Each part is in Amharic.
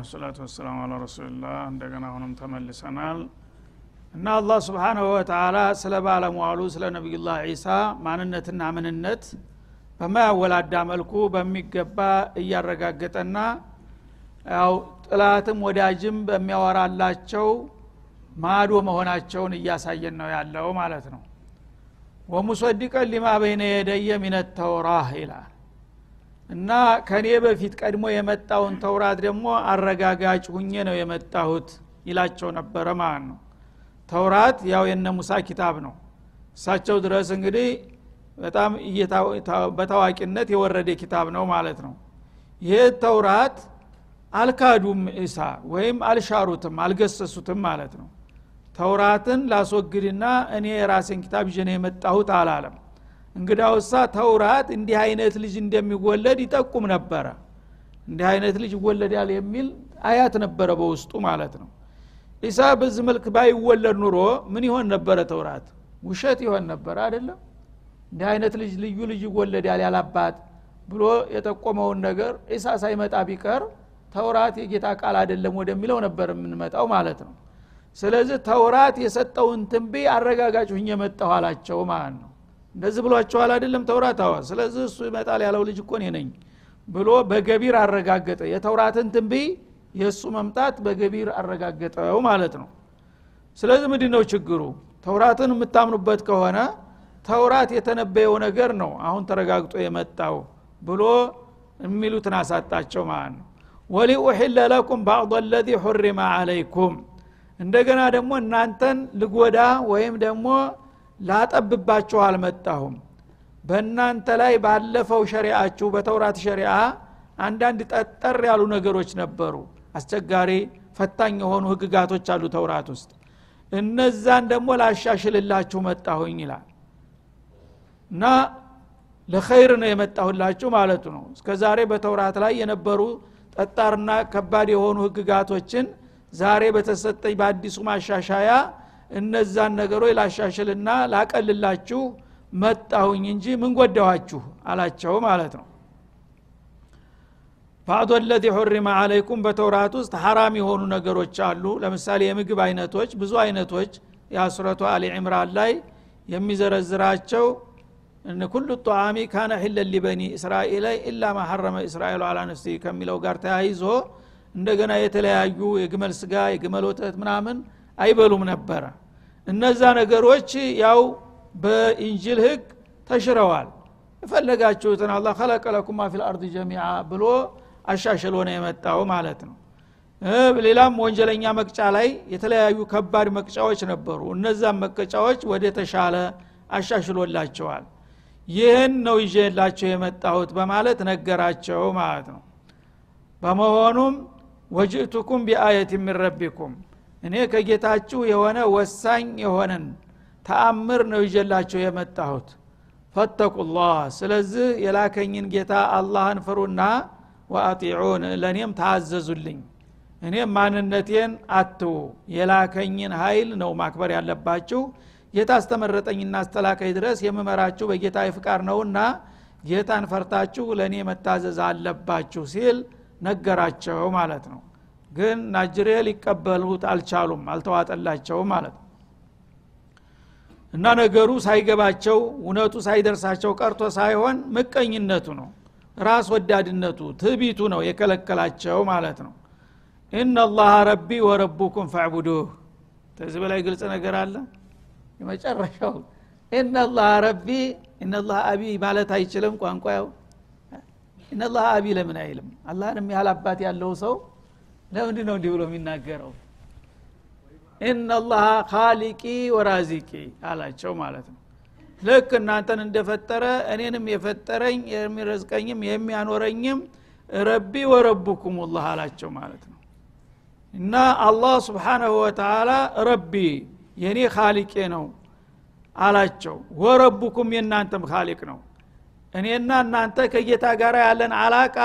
ወሰላቱ ወሰላሙ ዐላ ረሱልላህ። እንደገና አሁንም ተመልሰናል እና አላህ Subhanahu Wa Ta'ala ስለ ባለሟሉ ስለ ነብዩላህ ኢሳ ማንነትና ምንነት በማያወላዳ መልኩ በሚገባ እያረጋገጠና ያው ጥላትም ወዳጅም በሚያወራላቸው ማዶ መሆናቸውን እያሳየን ነው ያለው ማለት ነው። ወሙሰዲቀ ሊማ በይነ የደየ ሚነ ተውራህ ኢላህ እና ከኔ በፊት ቀድሞ የመጣውን ተውራት ደግሞ አረጋጋጭ ሁኜ ነው የመጣሁት ይላቸው ነበር ማለት ነው። ተውራት ያው የነ ሙሳ ኪታብ ነው። እሳቸው ድረስ እንግዲህ በጣም በታዋቂነት የወረደ ኪታብ ነው ማለት ነው። ይሄ ተውራት አልካዱም ኢሳ ወይም አልሻሩትም አልገሰሱትም ማለት ነው። ተውራትን ላስወግድና እኔ ራሴን ኪታብ ጀኔ የመጣሁት አላለም። እንግዳውሳ ተውራት እንዲህ አይነት ልጅ እንደሚወለድ ይጠቁም ነበር። እንዲህ አይነት ልጅ ይወለዳል የሚል አያት ነበር በውስጡ ማለት ነው። ኢሳ በዚህ መልክ ባይወለድ ኑሮ ምን ይሆን ነበር? ተውራት ውሸት ይሆን ነበር አይደለም? እንዲህ አይነት ልጅ ልዩ ልጅ ይወለዳል ያላባት ብሎ የተቆመውን ነገር ኢሳ ሳይመጣ ቢቀር ተውራት የጌታ ቃል አይደለም ወደሚለው ነበር የምንመጣው ማለት ነው። ስለዚህ ተውራት የሰጠውን ትንቢይ አረጋጋጭሁኝ የመጣው አላቸው ማለት ነው። እንደዚህ ብሏቸዋል አይደለም ተውራታው። ስለዚህ እሱ ይመጣል ያለው ልጅ እኮ እኔ ነኝ ብሎ በገቢር አረጋገጠ። የተውራትን ትንቢይ የሱ መምጣት በገቢር አረጋገጠው ማለት ነው። ስለዚህ ምንድነው ችግሩ? ተውራትን የምታምኑበት ከሆነ ተውራት የተነበየው ነገር ነው አሁን ተረጋግጦ የመጣው ብሎ የሚሉትን አሳጣቸው ማለት ነው። ወሊ ኡሂለ ለኩም بعض الذي حرم عليكم እንደገና ደግሞ እናንተን ልጎዳ ወይም ደግሞ ላጠብባችሁ አልመጣሁም። በእናንተ ላይ ባለፈው ሸሪዓችሁ በተውራት ሸሪዓ አንዳንድ ጠጠር ያሉ ነገሮች ነበሩ። አስቸጋሪ ፈታኝ የሆኑ ህግጋቶች አሉ ተውራት ውስጥ። እነዛን ደግሞ ላሻሽልላችሁ መጣሁኝ ይላል እና ለኸይር ነው የመጣሁላችሁ ማለት ነው። እስከዛሬ በተውራት ላይ የነበሩ ጠጣርና ከባድ የሆኑ ህግጋቶችን ዛሬ በተሰጠኝ በአዲሱ ማሻሻያ እነዛን ነገሮች ላሻሽልና ላቀልላችሁ መጣሁኝ እንጂ ምን ጎዳዋችሁ አላቸው ማለት ነው። بعض الذي حرم عليكم በተውራት ውስጥ حرام የሆኑ ነገሮች አሉ። ለምሳሌ የምግብ አይነቶች ብዙ አይነቶች ያሱረቱ አሊ ኢምራን ላይ የሚዘረዝራቸው ان كل الطعام كان حلا لبني اسرائيل الا ما حرم اسرائيل على نفسه ከሚለው ጋር ተያይዞ እንደገና የተለያዩ የግመል ስጋ የግመል ወተት ምናምን አይበሉም ነበር። እነዛ ነገሮች ያው በእንጂል ህግ ተሽረዋል። ፈለጋችሁትን አላህ خلق لكم ما في الارض جميعا ብሎ አሻሽሎ ነው የመጣው ማለት ነው። በሌላም ወንጀለኛ መቅጫ ላይ የተለያዩ ከባድ መቅጫዎች ነበሩ። እነዛ መቅጫዎች ወደ ተሻለ አሻሽሎላቸዋል። ይሄን ነው ይዤላችሁ የመጣሁት በማለት ነገራቸው ማለት ነው። በመሆኑም ወጅእቱኩም ቢአያት ሚን ረቢኩም እኔ ከጌታችሁ የሆነ ወሳኝ የሆነን ተአምር ነው ይዤላችሁ የመጣሁት ፈተቁላህ ስለዚህ የላከኝን ጌታ አላህን ፍሩና ወአጢዑን ለኔም ተአዘዙልኝ እኔ ማንነቴን አትው የላከኝን ኃይል ነው ማክበር ያለባችሁ የታስተመረጠኝና አስተላከይ ድረስ የመመራችሁ በጌታ ፍቃድ ነውና ጌታን ፈርታችሁ ለኔ መታዘዝ አለባችሁ ሲል ነገራቸው ማለት ነው። ግን ናጅሪያ ሊቀበሉት አልቻሉም አልተዋጠላቸውም ማለት ነው። እና ነገሩ ሳይገባቸው እውነቱ ሳይደርሳቸው ቀርቶ ሳይሆን ምቀኝነቱ ነው ራስ ወዳድነቱ ትዕቢቱ ነው የከለከላቸው ማለት ነው። ኢነላህ ረቢ ወረብኩም ፈዕቡዱህ ተዝብ ላይ ግልጽ ነገር አለ የመጨረሻው ኢነላህ ረቢ ኢነላህ አቢ ማለት አይችልም ቋንቋው ኢነላህ አቢ ለምን አይልም? አላህንም ያላባት ያለው ሰው ለምንድን ነው እንዲህ ብሎ የሚናገረው? ኢነላህ ኻሊቂ ወራዚቂ አላቸው ማለት ነው። ልክ እናንተን እንደፈጠረ እኔንም የፈጠረኝ የሚረዝቀኝም የሚያኖረኝም ረቢ ወረብኩም الله አላቸው ማለት ነው። እና አላህ Subhanahu Wa Ta'ala ረቢ የኔ ኻሊቄ ነው አላቸው። ወረብኩም የናንተም ኻሊቅ ነው። እኔና እናንተ ከጌታ ጋር ያለን አላቃ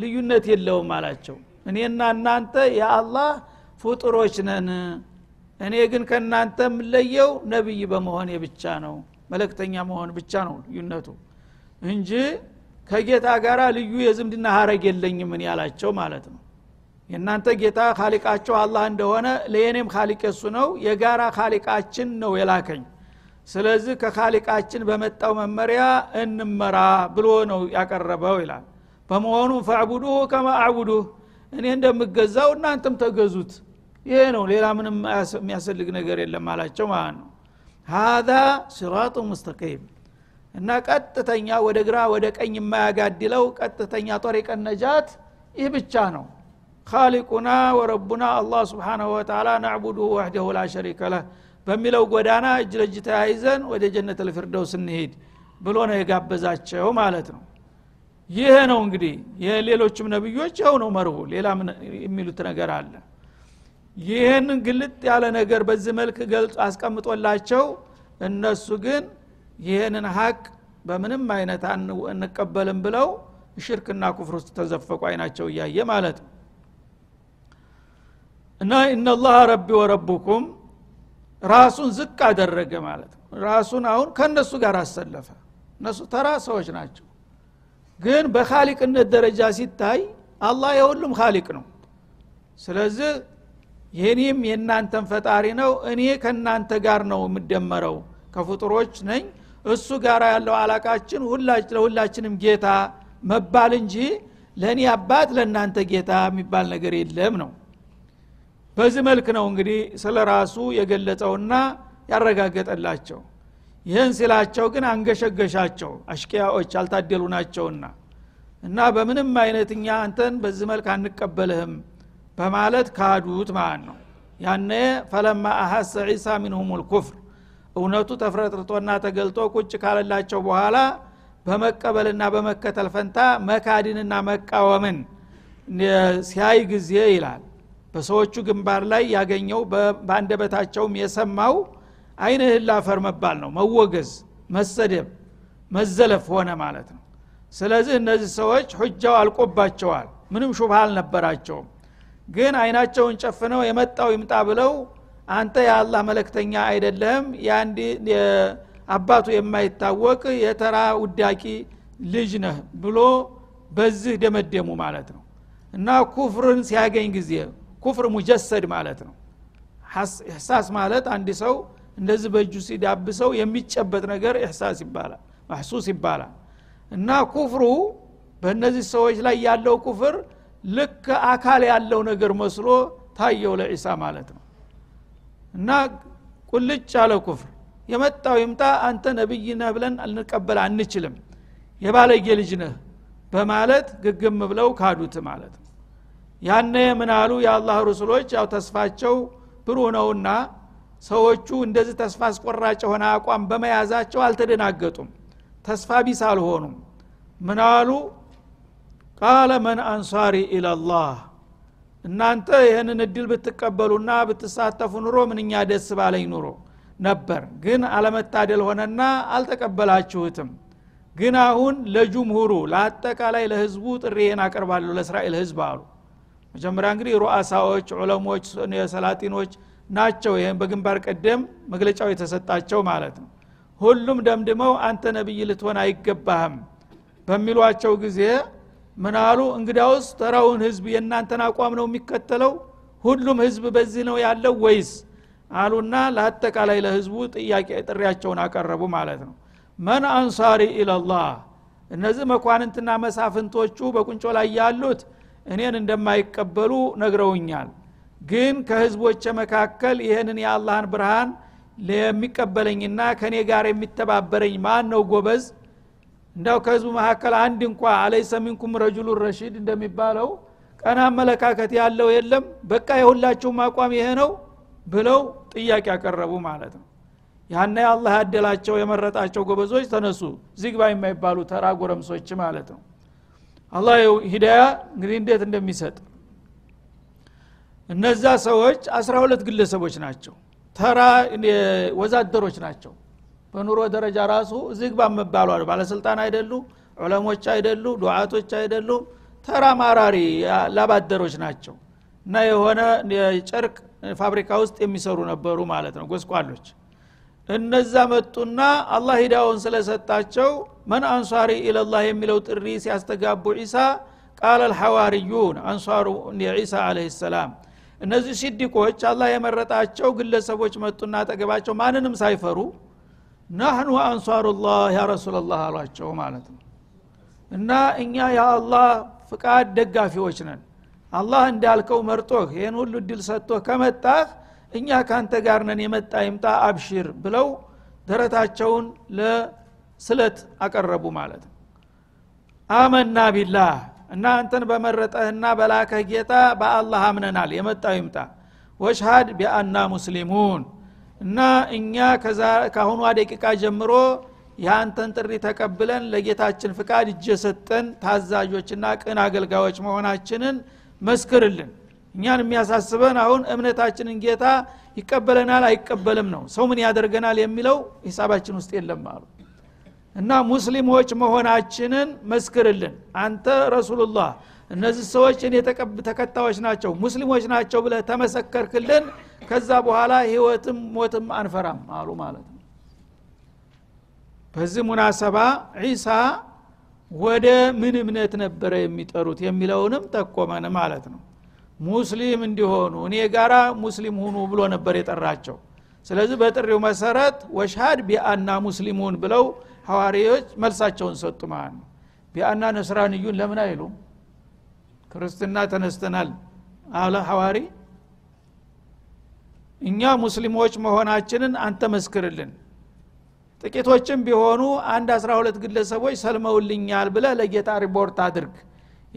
ልዩነት የለውም አላቸው። እኔና እናንተ የአላህ ፍጡሮች ነን። እኔ ግን ከናንተ የምለየው ነብይ በመሆን ብቻ ነው መልእክተኛ መሆን ብቻ ነው ልዩነቱ እንጂ ከጌታ ጋር ልዩ የዝምድና ሀረግ የለኝም እኔ አላቸው ማለት ነው። የናንተ ጌታ خالقአቸው አላህ እንደሆነ ለየኔም خالق እሱ ነው የጋራ خالقአችን ነው የላከኝ ስለዚህ ከخالقአችን በመጣው መመሪያ እንመራ ብሎ ነው ያቀረበው ይላል በመሆኑ فاعبدوه كما اعبدوه እኔ እንደምገዛው እናንተም ተገዙት ይሄ ነው ሌላ ምንም የሚያስፈልግ ነገር የለም አላቸው ማለት ነው هذا صراط مستقيم እና ቀጥተኛ ወደ ግራ ወደ ቀኝ የማያጋድለው ቀጥተኛ طريق النجات ይህ ብቻ ነው خالقنا وربنا الله سبحانه وتعالى نعبده وحده لا شريك له በሚለው ጎዳና እጅለጅ ተያይዘን ወደ ጀነት ለፍርደውስ እንሄድ ብሎ ነው የጋበዛቸው ማለት ነው ይሄ ነው እንግዲህ የሌሎችም ነብዮች ያው ነው መርሁ ሌላ የሚሉት ነገር አለ ይሄንን ግልጥ ያለ ነገር በዚህ መልኩ ገልጽ አስቀምጦላቸው እነሱ ግን ይሄንን ሀቅ በምንም አይነት አንቀበልም ብለው ሽርክና ኩፍር ውስጥ ተዘፈቁ አይናቸው ያየ ማለት ነው እና ኢነላህ ረቢ ወረብኩም ራሱን ዝቅ አደረገ ማለት ነው ራሱን አሁን ከነሱ ጋር አሰለፈ እነሱ ተራ ሰዎች ናቸው ግን በኻሊቅነት ደረጃ ሲታይ አላህ የሁሉም ኻሊቅ ነው ስለዚህ የኔም የናንተም ፈጣሪ ነው እኔ ከናንተ ጋር ነው የምደመረው ከፍጥሮች ነኝ እሱ ጋር ያለው አላቃችን ሁላችንም ጌታ መባል እንጂ ለኔ አባት ለናንተ ጌታ የሚባል ነገር የለም ነው በዚህ መልኩ ነው እንግዲህ ስለራሱ የገለጸውና ያረጋገጠላቸው ይህን ሲላቸው ግን አንገሸገሻቸው አሽቂያዎች አልታደሉ ናቸውና እና በምንም አይነትኛ አንተን በዚህ መልኩ አንቀበልህም በማለት ካዱት ማለት ነው ያነ ፈለማ አሐሰ ኢሳ منهم الكفر እውነቱ ተፍረጥርጦና ተገልጦ ቁጭ ካለላቸው በኋላ በመቀበልና በመከተል ፈንታ መካድንና መቃወምን ሲያይ ጊዜ ይላል በሰዎቹ ግንባር ላይ ያገኘው በአንደበታቸውም የሰማው አይነ ህላፈር መባል ነው መወገዝ መሰደብ መዘለፍ ሆነ ማለት ነው ስለዚህ እነዚህ ሰዎች ሑጃው አልቆባቸዋል ምንም ሹብሃ አልነበራቸውም ግን አይናቸውን ጨፍነው የመጣው ይምጣ ብለው አንተ ያላህ መልእክተኛ አይደለም ያንዲ አባቱ የማይታወቅ የተራ ውዳቂ ልጅ ነህ ብሎ በዚህ ደመደሙ ማለት ነው እና ኩፍርን ሲያገኝ ጊዜ ኩፍር ሙጀሰድ ማለት ነው ኢህሳስ ማለት አንድ ሰው እንደዚህ በእጁ ሲዳብሰው የሚጨበጥ ነገር ኢህሳስ ይባላል ማህሱስ ይባላል እና ኩፍሩ በእነዚህ ሰዎች ላይ ያለው ኩፍር ልክ አካል ያለው ነገር መስሎ ታየው ለኢሳ ማለት ነው እና ቁልጭ ያለ ኩፍር የመጣው ይምጣ አንተ ነብይ ነህ ብለን አንቀበል አንችልም የባለጌ ልጅ ነህ በማለት ግግም ብለው ካዱት ማለት ነው ያነ ምን አሉ ያአላህ ረሱሎች ያው ተስፋቸው ብሩህ ነውና ሰዎቹ እንደዚህ ተስፋ አስቆራጭ ሆነ አቋም በመያዛቸው አልተደናገጡም ተስፋ ቢስ አልሆኑም ምን አሉ قال من انصاري الى الله እናንተ ይሄንን እድል ብትቀበሉና ብትሳተፉ ኑሮ ምንኛ ደስ ባለኝ ኑሮ ነበር ግን አለመታደል ሆነና አልተቀበላችሁትም ግን አሁን ለጁምሁሩ ለአጠቃላይ ለህዝቡ ጥሪዬን አቀርባለሁ ለእስራኤል ህዝብ አሉ መጀመሪያ እንግዲህ ሩአሳዎች ዑለሞች ሰላጢኖች ናቸው ይሄን በግንባር ቀደም መግለጫው የተሰጣቸው ማለት ነው ሁሉም ደምድመው አንተ ነብይ ልትሆን አይገባህም በሚሏቸው ጊዜ ምናሉ እንግዳውስ ተራውን ህዝብ የናንተን አቋም ነው የሚከተለው ሁሉም ህዝብ በዚህ ነው ያለው ወይስ አሉና ለአጠቃላይ ለህዝቡ ጥያቄ ጥሪያቸውን አቀረቡ ማለት ነው ማን አንሳሪ ኢላላህ እነዚህ መኳንንትና መሳፍንቶቹ በቁንጮ ላይ ያሉት እኔን እንደማይቀበሉ ነግረውኛል ግን ከህዝቦች መካከል ይሄንን የአላህን ብርሃን ለሚቀበለኝና ከኔ ጋር የሚተባበረኝ ማን ነው ጎበዝ እንዳው ከህዝቡ መካከል አንድ እንኳን አለይሰ ሚንኩም ረጁሉ ረሺድ እንደሚባለው ቀና አመለካከት ያለው የለም በቃ የሁላችሁም አቋም ይሄ ነው ብለው ጥያቄ ያቀረቡ ማለት ነው ያነ አላህ አደላቸው የመረጣቸው ጎበዞች ተነሱ ዝግባ የማይባሉ ተራ ጎረምሶች ማለት ነው አላህ ሂዳያ እንግዲህ እንዴት እንደሚሰጥ እነዛ ሰዎች 12 ግለሰቦች ናቸው ተራ ወዛደሮች ናቸው በኑሮ ደረጃ ራሱ ዝግባ መባሉ አለ ባለስልጣን አይደሉ ዑለሞች አይደሉ ዱዓቶች አይደሉ ተራ ማራሪ ላባደሮች ናቸው እና የሆነ ጨርቅ ፋብሪካ ውስጥ የሚሰሩ ነበሩ ማለት ነው ጎስቋሎች እነዛ መጡና አላህ ሂዳውን ስለሰጣቸው ማን አንሳሪ ኢላላህ የሚለው ጥሪ ሲያስተጋቡ ኢሳ قال الحواريون انصار عيسى عليه السلام እነዚህ ሲዲቆች አላህ የመረጣቸው ግለሰቦች መጡና ተገባቸው ማንንም ሳይፈሩ نحن انصار الله يا رسول الله አሏቸው ማለት ነው። እና እኛ ያአላህ ፍቃድ ደጋፊዎች ነን። አላህ እንዳልከው መርጦህ ይሄን ሁሉ ድል ሰጥቶህ ከመጣህ እኛ ካንተ ጋር ነን የመጣ ይምጣ አብሽር ብለው ተረታቸውን ለስለት አቀረቡ ማለት ነው። አመና ቢላህ እና አንተን በመረጠህና በላከህ ጌታ በአላህ አምነናል የመጣው ይምጣ ወሽሃድ ቢአና ሙስሊሙን እና እኛ ከአሁኑ ደቂቃ ጀምሮ ያንተን ጥሪ ተቀብለን ለጌታችን ፍቃድ እየሰጠን ታዛዦችና ቅን አገልጋዮች መሆናችንን መስክርልን። እኛን የሚያሳስበን አሁን እምነታችንን ጌታ ይቀበለናል አይቀበልም ነው። ሰው ምን ያደርገናል የሚለው ሂሳባችን ውስጥ የለም አሉ እና ሙስሊሞች መሆናችንን መስክርልን። አንተ ረሱልላህ እነዚህ ሰዎች እኔ ተከታዮች ናቸው ሙስሊሞች ናቸው ብለህ ተመሰከርክልን ከዛ በኋላ ህይወትም ሞትም አንፈራም አሉ ማለት ነው። በዚህ ሙናሰባ ኢሳ ወደ ምን እምነት ነበር የሚጠሩት የሚለውንም ተቆመነ ማለት ነው። ሙስሊም እንዲሆኑ እኔ ጋራ ሙስሊም ሁኑ ብሎ ነበር የጠራቸው። ስለዚህ በጥሪው መሰረት ወሽሃድ ቢአና ሙስሊሙን ብለው ሐዋሪዎች መልሳቸውን ሰጡ ማለት ነው። ቢአና ነስራንዩን ለምን አይሉ? ክርስትና ተነስተናል አለ ሐዋሪ። እኛ ሙስሊሞች መሆናችንን አንተ መስክርልን ጥቂቶችም ቢሆኑ አንድ 12 ግለሰቦች ሰልመውልኛል ብለ ለጌታ ሪፖርት አድርግ።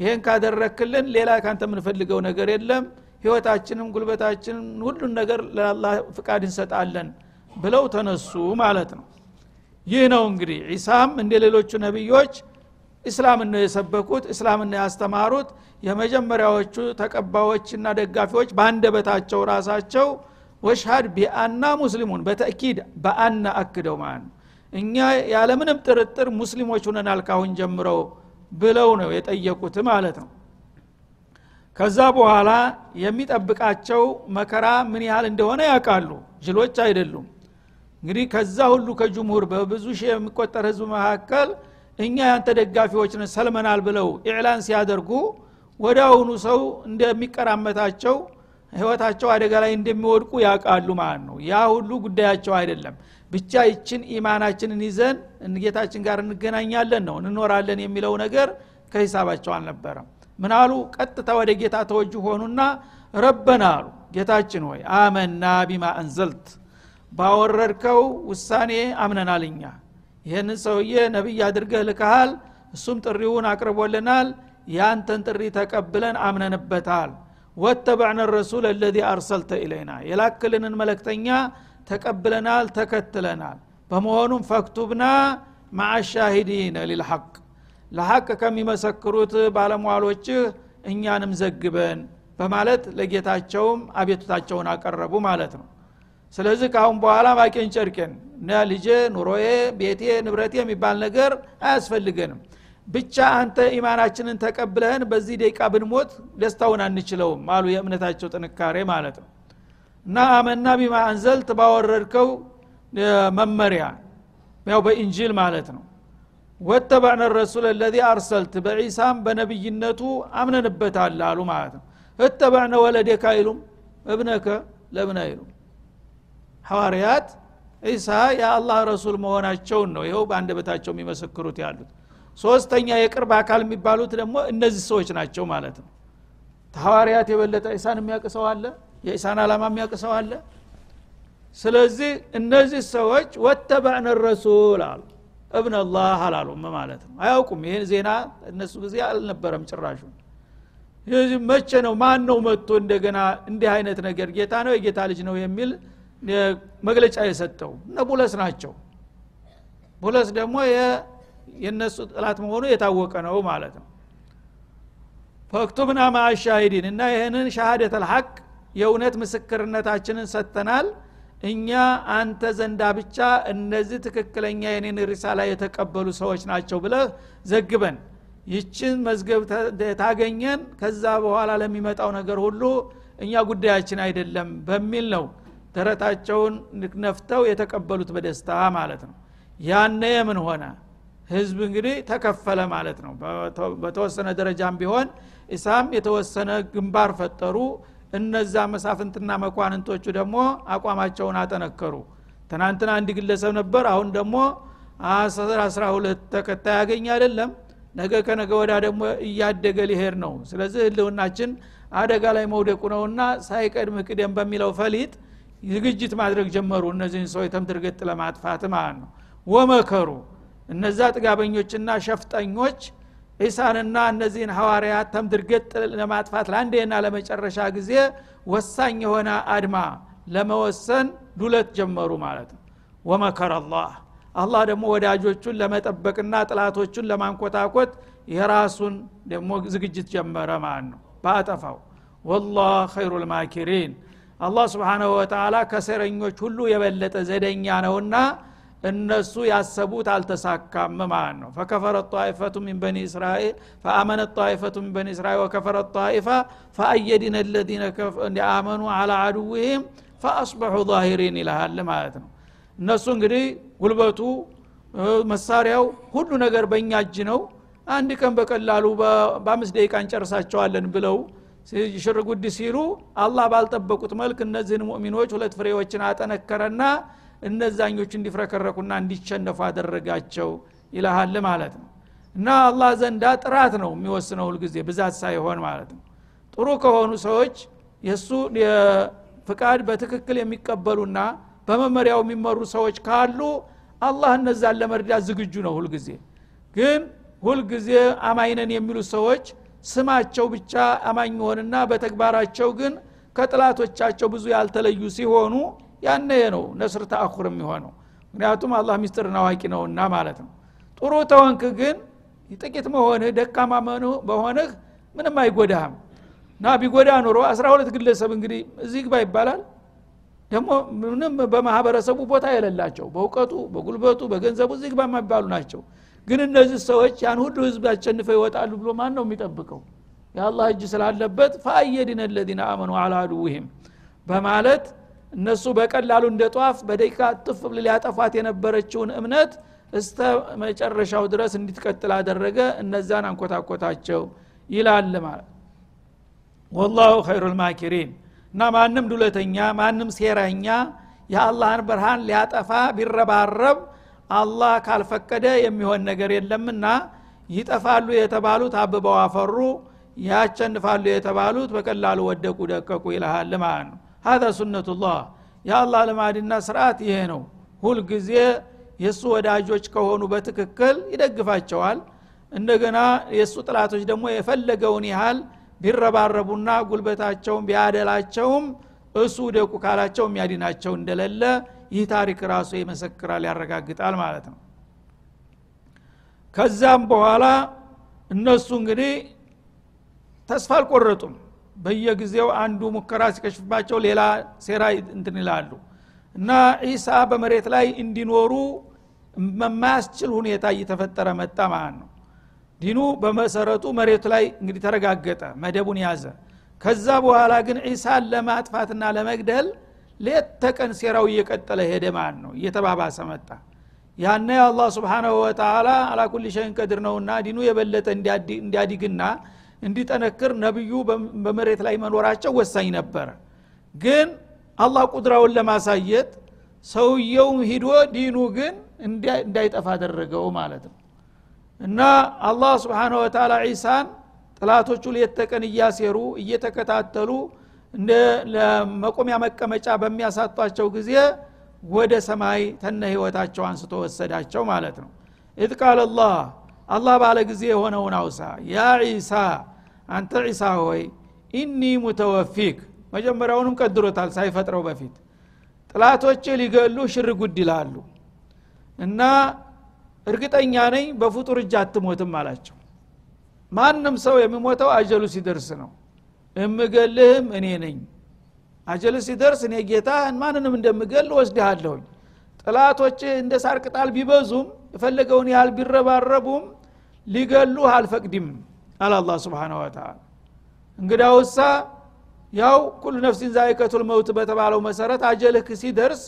ይሄን ካደረክልን ሌላ ካንተ ምን ፈልገው ነገር የለም ህይወታችንም ጉልበታችንም ሁሉን ነገር ለአላህ ፍቃድ እንሰጣለን ብለው ተነሱ ማለት ነው። ይህ ነው እንግዲህ ኢሳም እንደ ሌሎቹ ነብዮች እስላምን ነው የሰበኩት እስላምን ነው ያስተማሩት። የመጀመሪያዎቹ ተቀባዮችና ደጋፊዎች ባንደበታቸው ራሳቸው ወሽሃድ ቢአና ሙስሊሙን በተአኪድ በአና አክደው ማን እኛ ያለ ምንም ጥርጥር ሙስሊሞች ሆነናል ካሁን ጀምረው ብለው ነው የጠየቁት ማለት ነው። ከዛ በኋላ የሚጠብቃቸው መከራ ምን ያህል እንደሆነ ያውቃሉ ጅሎች አይደሉም። እንግዲህ ከዛ ሁሉ ከጅምሁር በብዙ ሺህ የሚቆጠር ህዝብ መካከል እኛ ያንተ ደጋፊዎች ነን ሰልመናል ብለው ኢዕላን ሲያደርጉ ወዳውኑ ሰው እንደሚቀራመታቸው ህይወታቸው አደጋ ላይ እንደሚወድቁ ያውቃሉ ማለት ነው። ያ ሁሉ ጉዳያቸው አይደለም። ብቻ ይችን ኢማናችንን ይዘን እንጌታችን ጋር እንገናኛለን ነው እንኖራለን የሚለው ነገር ከሂሳባቸው አልነበረም። ምናሉ ቀጥታ ወደ ጌታ ተወጁ ሆኑና ረበና አሉ ጌታችን ሆይ አመና ቢማ አንዘልት ባወረድከው ውሳኔ አምነናልኛ ይሄን ሰውዬ ነብይ አድርገህ ልከሃል እሱም ጥሪውን አቅርቦልናል ያንተን ጥሪ ተቀብለን አምነንበታል ወተበዕነ الرسول الذي ارسلت الينا የላክልንን መልእክተኛ ተቀብለናል ተከትለናል በመሆኑም ፈክቱብና مع الشاهدين للحق ለሐቅ ከሚመሰክሩት ባለሟሎች እኛንም ዘግበን በማለት ለጌታቸውም አቤቱታቸውን አቀረቡ ማለት ነው። ስለዚህ ካሁን በኋላ ባቄን ጨርቄን ልጄ ኑሮዬ ቤቴ ንብረቴ የሚባል ነገር አያስፈልገንም ብቻ አንተ ኢማናችንን ተቀብለህን በዚህ ደቂቃ ብንሞት ደስታውን አንችለውም አሉ የእምነታቸው ጥንካሬ ማለት ነው። እና አመና ቢማ አንዘልት ባወረድከው መመሪያ ያው በኢንጂል ማለት ነው ወተበዕነ الرسول الذي ارسلت بعيسى بنبيነቱ አምነንበታል አሉ ማለት ነው። እተበዕነ ወለደካ ይሉም ابنك ለምን አይሉም? ሐዋርያት ኢሳ ያአላህ ረሱል መሆናቸውን ነው ይሄው በአንደበታቸው የሚመሰክሩት ያሉት። ሶስተኛ የቅርብ አካል የሚባሉት ደግሞ እነዚህ ሰዎች ናቸው ማለት ነው። ሐዋርያት የበለጠ ኢሳን የሚያቀሰው አለ የኢሳን ዓላማ የሚያቀሰው አለ። ስለዚህ እነዚህ ሰዎች ወተበዕነ الرسول አሉ ابن الله አላሉም ማለት ነው። አያውቁም ይሄን ዜና እነሱ ጊዜ አልነበረም ጭራሹ። ይሄ መቼ ነው ማን ነው መጥቶ እንደገና እንዲህ አይነት ነገር ጌታ ነው የጌታ ልጅ ነው የሚል መግለጫ የሰጠው? ነቡለስ ናቸው። ቡለስ ደግሞ የነሱ ጥላት መሆኑ የታወቀ ነው ማለት ነው። ፈክቱብና ማአሻሂዲን እና ይሄንን ሸሃደተል ሐቅ የእውነት ምስክርነታችንን ሰጥተናል እኛ አንተ ዘንዳ ብቻ እነዚህ ትክክለኛ የኔን ሪሳላ የተቀበሉ ሰዎች ናቸው ብለህ ዘግበን ይችን መዝገብ ታገኘን ከዛ በኋላ ለሚመጣው ነገር ሁሉ እኛ ጉዳያችን አይደለም በሚል ነው ተረታቸውን ንክነፍተው የተቀበሉት በደስታ ማለት ነው። ያነ የምን ሆነ ህዝብ እንግዲህ ተከፈለ ማለት ነው። በተወሰነ ደረጃም ቢሆን ኢሳም የተወሰነ ግንባር ፈጠሩ። እነዛ መሳፍንትና መኳንንቶቹ ደግሞ አቋማቸውን አጠነከሩ። ተናንተና አንድ ግለሰብ ነበር፣ አሁን ደግሞ 12 ተከታይ ያገኝ አይደለም፣ ነገ ከነገ ወዲያ ደግሞ እያደገ ሊሄድ ነው። ስለዚህ ህልውናችን አደጋ ላይ መውደቁ ነውና ሳይቀድም ቅደም በሚለው ፈሊጥ ዝግጅት ማድረግ ጀመሩ። እነዚህን ሰው የተምድርገት ለማጥፋት ማን ነው ወመከሩ። እነዛ ጥጋበኞችና ሸፍጠኞች ኢሳንና እነዚህን ሐዋርያት ተምድርገት ለማጥፋት ላንዴና ለመጨረሻ ጊዜ ወሳኝ የሆነ አድማ ለመወሰን ዱለት ጀመሩ ማለት ነው። ወመከረ አላህ። አላህ ደግሞ ወዳጆቹን ለመጠበቅና ጥላቶቹን ለማንቆጣቆጥ የራሱን ደግሞ ዝግጅት ጀመረ ማለት ነው ባጠፋው። والله خير الماكرين አላህ Subhanahu Wa Ta'ala ከሰረኞች ሁሉ የበለጠ ዘደኛ ነውና እነሱ ያሰቡት አልተሳካም ማለት ነው። فكفر الطائفة من بني إسرائيل فآمن الطائفة من بني إسرائيل وكفر الطائفة فأيدنا الذين آمنوا على عدوهم فأصبحوا ظاهرين لها ማለት ነው። እነሱ እንግዲህ ጉልበቱ መሳሪያው ሁሉ ነገር በእኛ እጅ ነው፣ አንድ ቀን በቀላሉ በ5 ደቂቃ እንጨርሳቸዋለን ብለው ሲሽርጉድ ሲሉ አላህ ባልጠበቁት መልክ እነዚህን ሙእሚኖች ሁለት ፍሬዎችን አጠነከረና እነዛኞች እንዲፍረከረኩና እንዲቸነፉ አደረጋቸው ይላል ማለት ነው። እና አላህ ዘንዳ ጥራት ነው የሚወስነው ሁልጊዜ ብዛት ሳይሆን ማለት ነው። ጥሩ ከሆኑ ሰዎች የሱ ፍቃድ በትክክል የሚቀበሉና በመመሪያው የሚመሩ ሰዎች ካሉ አላህ እነዛን ለመርዳት ዝግጁ ነው ሁልጊዜ። ግን ሁልጊዜ አማይነን የሚሉ ሰዎች ስማቸው ብቻ አማኝ ሆነና በተግባራቸው ግን ከጥላቶቻቸው ብዙ ያልተለዩ ሲሆኑ ያነ ነው ነስር ተአኹርም ይሆነው። ምክንያቱም አላህ ሚስጥርና አዋቂ ነውና ማለት ነው። ጥሩ ተወንክ ግን ጥቂት መሆንህ ደካማ መሆንህ ምንም አይጎዳህም። ና ቢጎዳ ኖሮ 12 ግለሰብ እንግዲህ እዚህ ግባ ይባላል። ደግሞ ምንም በማህበረሰቡ ቦታ የሌላቸው በእውቀቱ በጉልበቱ በገንዘቡ እዚህ ግባ የማይባሉ ናቸው። ግን እነዚህ ሰዎች ያን ሁሉ ህዝብ አቸንፈው ይወጣሉ ብሎ ማን ነው የሚጠብቀው? ያአላህ እጅ ስላለበት ፈአየድነ الذين آمنوا على عدوهم በማለት እነሱ በቀላሉ እንደጧፍ በደቂቃ ጥፍ ሊያጠፋት የነበረችውን እምነት እስከ መጨረሻው ድረስ እንድትቀጥል አደረገ። እነዛን አንቆታቆታቸው ይላል ማለት والله خير الماكرين። ማንም ዱለተኛ ማንም ሴራኛ ያአላህን ብርሃን ሊያጠፋ ቢረባረብ አላህ ካልፈቀደ የሚሆን ነገር የለምና ይጠፋሉ የተባሉት አበባው አፈሩ፣ ያቸንፋሉ የተባሉት በቀላሉ ወደቁ ደቀቁ ይላል ማለት ነው። هذا سنة الله ያአላህ ለማድና ስርዓት ይሄ ነው። ሁሉ ጊዜ የሱ ወዳጆች ከሆኑ በትክክል ይደግፋቸዋል። እንደገና የሱ ጥላቶች ደግሞ የፈለገውን ይሃል ቢረባረቡና ጉልበታቸውን ቢያደላቸውም እሱ ደቁ ካላቸው የሚያድናቸው እንደሌለ ይህ ታሪክ ራሱ ይመሰክራል ያረጋግጣል ማለት ነው። ከዛም በኋላ እነሱ እንግዲህ ተስፋ አልቆረጡም። በየጊዜው አንዱ ሙከራ ሲከሽፍባቸው ሌላ ሴራ እንትን ይላሉ እና ኢሳ በመሬት ላይ እንዲኖሩ መማስችል ሁኔታ እየተፈጠረ መጣ ማለት ነው። ዲኑ በመሰረቱ መሬት ላይ እንግዲህ ተረጋገጠ መደቡን ያዘ። ከዛ በኋላ ግን ኢሳን ለማጥፋትና ለመግደል ለተቀን ሴራው እየቀጠለ ሄደ ማለት ነው። እየተባባሰ መጣ። ያነ አላህ Subhanahu Wa Ta'ala على كل شيء قدير ነውና ዲኑ የበለጠ እንዲያድግና እንዲጠነክር ነብዩ በመሬት ላይ መኖራቸው ወሳኝ ነበር። ግን አላህ ቁድራውን ለማሳየት ሰውየው ሂዶ ዲኑ ግን እንዳይጠፋ አደረገው ማለት ነው። እና አላህ Subhanahu Wa Ta'ala ኢሳን ጥላቶቹ ለየተቀን ያሰሩ እየተከታተሉ እንደ ለመቆሚያ መቀመጫ በሚያሳጣቸው ጊዜ ወደ ሰማይ ተነህይወታቸው አንስቶ ወሰዳቸው ማለት ነው። ኢትቃለ አላህ ባለ ጊዜ የሆነውን አውሳ ያ ኢሳ አንተ ኢሳ ሆይ ኢኒ ሙተወፊክ። መጀመሪያውንም ቀድሮታል ሳይፈጥረው በፊት ጥላቶች ሊገሉ ሽርጉድ ይላሉ እና እርግጠኛ ነኝ በፍጡር እጅ አትሞትም አላቸው። ማንም ሰው የሚሞተው አጀሉ ሲደርስ ነው። እምገልህም እኔ ነኝ። አጀሉ ሲደርስ እኔ ጌታህን ማንንም እንደምገል ወስደሃለሁ። ጥላቶች እንደ ሳር ቅጠል ቢበዙም የፈለገውን ያህል ቢረባረቡም ሊገሉህ አልፈቅድም አለ አላህ Subhanahu Wa Ta'ala። እንግዳውሳ ያው ኩሉ ነፍሲን ዛኢቀቱል መውት በተባለው መሰረት አጀልህ ሲደርስ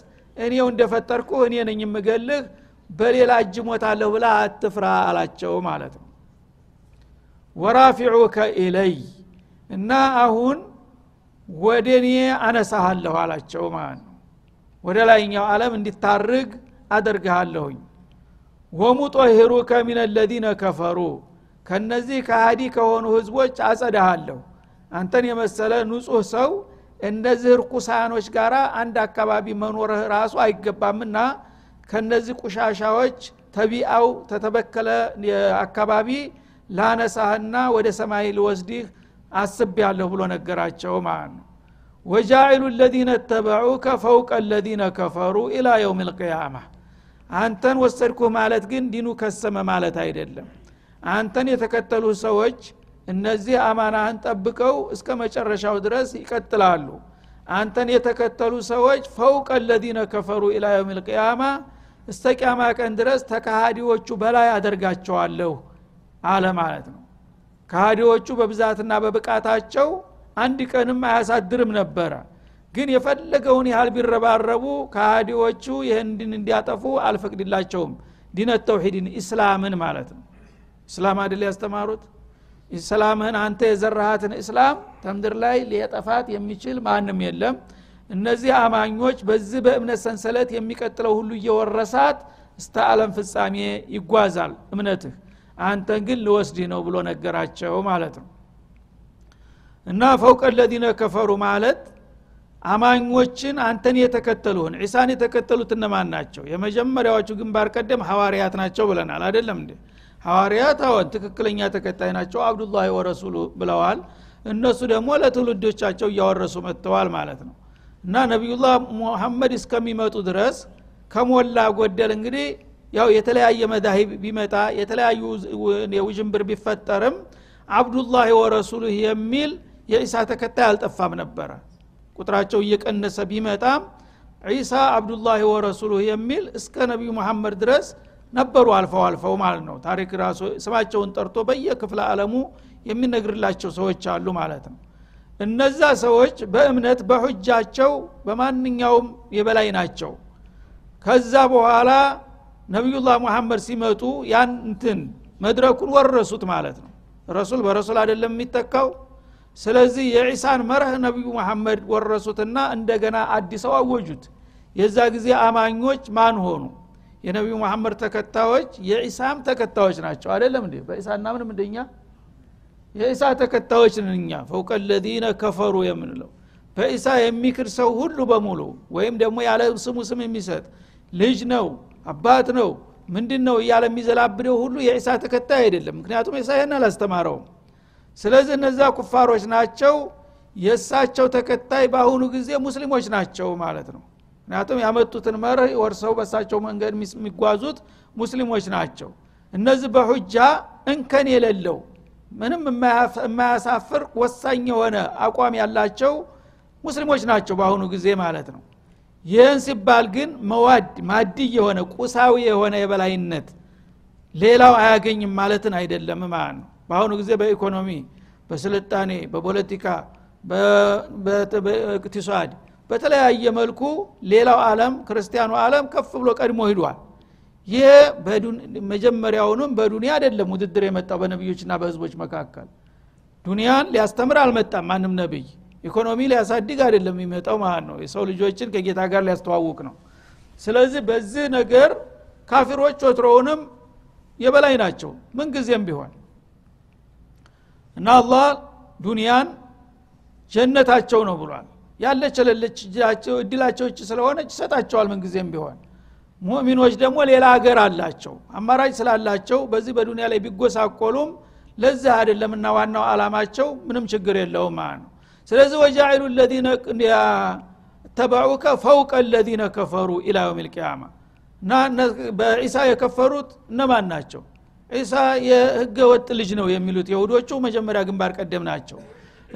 እኔው እንደፈጠርኩህ እኔ ነኝ የምገልህ በሌላ እጅ ሞታለሁ ብላ አትፍራ አላቸው ማለት ነው። ወራፊዑከ ኢለይ እና አሁን ወደኔ አነሳሃለሁ አላቸው ማለት ነው። ወደላይኛው ዓለም እንዲታርግ አደርጋለሁኝ። ወሙጦሂሩከ ሚን الذين كفروا ከነዚህ ከሃዲ ከሆኑ ህዝቦች አጸዳሃለሁ። አንተን የመሰለ ንጹህ ሰው እንደዚህ ርኩሳኖች ጋራ አንድ አካባቢ መኖርህ ራሱ አይገባምና ከነዚህ ቁሻሻዎች ተቢአው ተተበከለ አካባቢ ላነሳህና ወደ ሰማይ ልወስድህ አስብያለሁ ብሎ ነገራቸው ማለት ነው። ወጃኢሉ الذين تبعوك فوق الذين كفروا الى يوم القيامه አንተን ወሰድኩ ማለት ግን ዲኑ ከሰመ ማለት አይደለም። አንተን የተከተሉ ሰዎች እነዚህ አማናን ተጠብቀው እስከ መጨረሻው ድረስ ይከተላሉ። አንተን የተከተሉ ሰዎች فوق الذين كفروا الى يوم القيامه استقامه ቀን ድረስ ተካሃዲዎቹ በላይ አደርጋቸዋለሁ አለ ማለት ነው። ካሃዲዎቹ በብዛትና በብቃታቸው አንድ ቀንም አያሳድርም ነበር። ግን የፈለገውን ያህል ቢረባረቡ ካሃዲዎቹ ይህንን እንዲያጠፉ አልፈቅድላቸውም። ዲነ ተውሂድን እስላምን ማለት ነው። እስላም አይደል ያስተማሩት? እስላምን አንተ የዘራሃትን እስላም ተምድር ላይ ሊያጠፋት የሚችል ማንም የለም። እነዚህ አማኞች በዚህ በእምነት ሰንሰለት የሚቀጥለው ሁሉ እየወረሳት እስከ ዓለም ፍጻሜ ይጓዛል እምነትህ። አንተ ግን ልወስድህ ነው ብሎ ነገራቸው ማለት ነው። እና فوق الذين كفروا ማለት አማኞችን አንተን የተከተሉን ኢሳን የተከተሉት እነማን ናቸው? የመጀመሪያዎቹ ግንባር ቀደም ሐዋሪያት ናቸው ብለናል አይደለም እንዴ? ሐዋሪያት አሁን ትክክለኛ ተከታይ ናቸው። አብዱላህ ወረሱሉ ብለዋል። እነሱ ደግሞ ለትውልዶቻቸው ያወረሱ መጥተዋል ማለት ነው። እና ነብዩላህ መሐመድ እስከሚመጡ ድረስ ከሞላ ጎደል እንግዲህ ያው የተለያየ መዳሂብ ቢመጣ የተለያየ የውጅምብር ቢፈጠርም አብዱላህ ወረሱሉ የሚል የኢሳ ተከታይ አልጠፋም ነበር። ቁጥራቸው እየቀነሰ ቢመጣም ኢሳ አብዱላህ ወረሱሉ የሚል እስከ ነብዩ መሐመድ ድረስ ነበሩ አልፈው ማለት ነው። ታሪክ ራሱ ስማቸውን ጠርቶ በየክፍለ ዓለሙ የሚነግርላቸው ሰዎች አሉ ማለት ነው። እነዛ ሰዎች በእምነት በሁጃቸው በማንኛውም የበላይ ናቸው። ከዛ በኋላ ነብዩላህ መሐመድ ሲመጡ ያን እንትን መድረኩን ወረሱት ማለት ነው። ረሱል በረሱል አይደለም የሚተካው። ስለዚህ የኢሳን መርህ ነብዩ መሐመድ ወረሱትና እንደገና አዲስ አወጁት። የዛ ጊዜ አማኞች ማን ሆኑ? የነብዩ መሐመድ ተከታዮች የኢሳም ተከታዮች ናቸው አይደለም እንዴ? በኢሳና ምንም እንደኛ የኢሳ ተከታዮች ነንኛ። فوق الذين كفروا የምንለው በኢሳ የሚክር ሰው ሁሉ በሙሉ ወይም ደግሞ ያለ ስም የሚሰጥ ልጅ ነው አባት ነው ምንድነው ያለ የሚዘላብደው ሁሉ የኢሳ ተከታይ አይደለም። ምክንያቱም ኢሳ ይሄን አላስተማረው። ስለዚህ እነዛ ኩፋሮች ናቸው። የሳቸው ተከታይ ባሁኑ ጊዜ ሙስሊሞች ናቸው ማለት ነው። ምክንያቱም ያመጡትን መርህ ወርሰው በሳቸው መንገድ የሚጓዙት ሙስሊሞች ናቸው። እነዚህ በሁጃ እንከን የሌለው ምንም የማያሳፍር ወሳኝ የሆነ አቋም ያላቸው ሙስሊሞች ናቸው ባሁኑ ጊዜ ማለት ነው። ይህን ሲባል ግን ማዲ የሆነ ቁሳዊ የሆነ የበላይነት ሌላው አያገኝም ማለትን አይደለም ማለት ነው። በአሁኑ ጊዜ በኢኮኖሚ በስልጣኔ በፖለቲካ በኢቅቲሳድ በተለያየ መልኩ ሌላው ዓለም ክርስቲያኑ ዓለም ከፍ ብሎ ቀድሞ ሄዷል። ይህ መጀመሪያውንም በዱንያ አይደለም ውድድር የመጣው በነብዮችና በህዝቦች መካከል። ዱንያን ሊያስተምር አልመጣም ማንም ነብይ። ኢኮኖሚ ሊያሳድግ አይደለም የሚመጣው ማለት ነው። የሰው ልጆችን ከጌታ ጋር ሊያስተዋውቅ ነው። ስለዚህ በዚህ ነገር ካፊሮች ወትሮውንም የበላይ ናቸው ምን ጊዜም ቢሆን። እና አላህ ዱንያን ጀነታቸው ነው ብሏል። ያለችላቸው እድላቸው ስለሆነች ሰጣቸዋል ምን ጊዜም ቢሆን። ሙእሚኖች ደግሞ ሌላ ሀገር አላቸው አማራጭ ስላላቸው በዚህ በዱንያ ላይ ቢጎሳቆሉም ለዛ አይደለምና ዋናው ዓላማቸው ምንም ችግር የለውም ማለት ነው። ስለዚህ ወጃኢሉ الذين تبعوك فوق الذين كفروا الى يوم القيامه ና በኢሳ የከፈሩት እነማን ናቸው? ኢሳ የህገ ወጥ ልጅ ነው የሚሉት ይሁዶቹ መጀመሪያ ግንባር ቀደም ናቸው።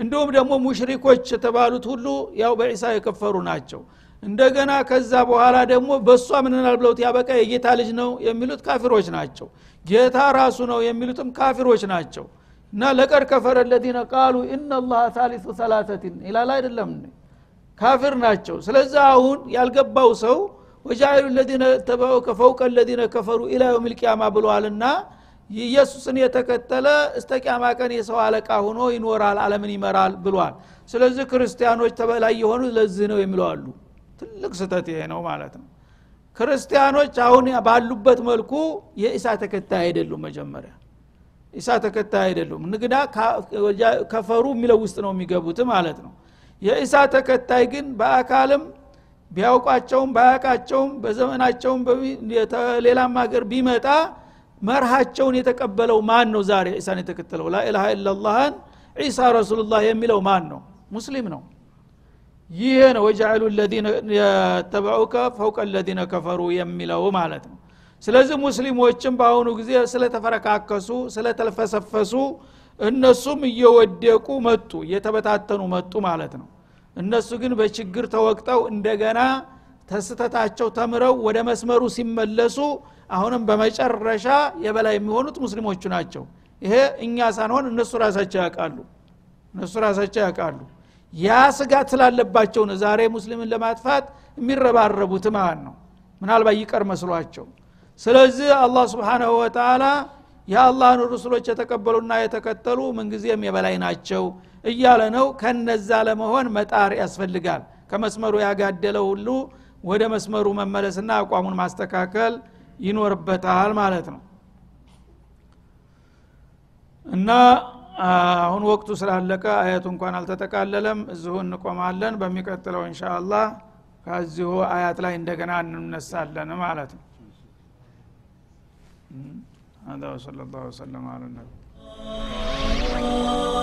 እንደውም ደግሞ ሙሽሪኮች የተባሉት ሁሉ ያው በኢሳ የከፈሩ ናቸው። እንደገና ከዛ በኋላ ደግሞ በእሷ ምንናል ብለውት ያበቃ የጌታ ልጅ ነው የሚሉት ካፊሮች ናቸው። ጌታ ራሱ ነው የሚሉትም ካፊሮች ናቸው። እና ለቀር ከፈረ الذين قالوا ان الله ثالث ثلاثه ኢላላ አይደለም ካፊር ናቸው። ስለዚህ አሁን ያልገባው ሰው وجعل الذين تبعوا كفوق الذين كفروا الى يوم القيامه ብሏልና ኢየሱስን የተከተለ እስከ ቂያማ ቀን የሰው አለቃ ሆኖ ይኖራል ዓለምን ይመራል ብሏል። ስለዚህ ክርስቲያኖች ተበላይ የሆኑ ለዚህ ነው የሚሉ አሉ። ትልቅ ስህተት ይሄ ነው ማለት ነው። ክርስቲያኖች አሁን ባሉበት መልኩ የኢሳ ተከታይ አይደሉም። መጀመሪያ ኢሳ ተከታይ አይደሉም፣ ንግዳ ከፈሩ የሚለው ውስጥ ነው የሚገቡት ማለት ነው። የኢሳ ተከታይ ግን በአካልም ቢያውቃቸውም ባያቃቸውም በዘመናቸውም በሌላም ሀገር ቢመጣ መርሃቸውን የተቀበለው ማን ነው? ዛሬ ኢሳን የተከተለው لا اله الا الله عيسى رسول الله የሚለው ማን ነው? ሙስሊም ነው። ይሄ ነው وجعلوا الذين يتبعوك فوق الذين كفروا የሚለው ማለት ነው። ስለዚህ ሙስሊሞችም ባሁኑ ጊዜ ስለተፈረካከሱ ስለተልፈሰፈሱ እነሱም እየወደቁ መጡ እየተበታተኑ መጡ ማለት ነው። እነሱ ግን በችግር ተወቅተው እንደገና ተስተታቸው ተምረው ወደ መስመሩ ሲመለሱ አሁንም በመጨረሻ የበላይ የሚሆኑት ሙስሊሞቹ ናቸው። ይሄ እኛ ሳንሆን እነሱ ራሳቸው ያውቃሉ። ያ ስጋት ስላለባቸው ነው ዛሬ ሙስሊምን ለማጥፋት የሚረባረቡት ማለት ነው። ምናልባት ይቀር መስሏቸው። ስለዚህ አላህ Subhanahu Wa Ta'ala የአላህን ሩስሎች የተቀበሉና የተከተሉ ምንጊዜም የበላይ ናቸው እያለ ነው። ከነዛ ለመሆን መጣር ያስፈልጋል። ከመስመሩ ያጋደለው ሁሉ ወደ መስመሩ መመለስና አቋሙን ማስተካከል ይኖርበታል ማለት ነው። እና አሁን ወቅቱ ስላለቀ አያቱ እንኳን አልተጠቃለለም። እዚሁ እንቆማለን። በሚቀጥለው ኢንሻአላህ ከዚሁ አያት ላይ እንደገና እንነሳለን ማለት ነው። አላሁ ሰለላሁ ዐለይሂ ወሰለም አለና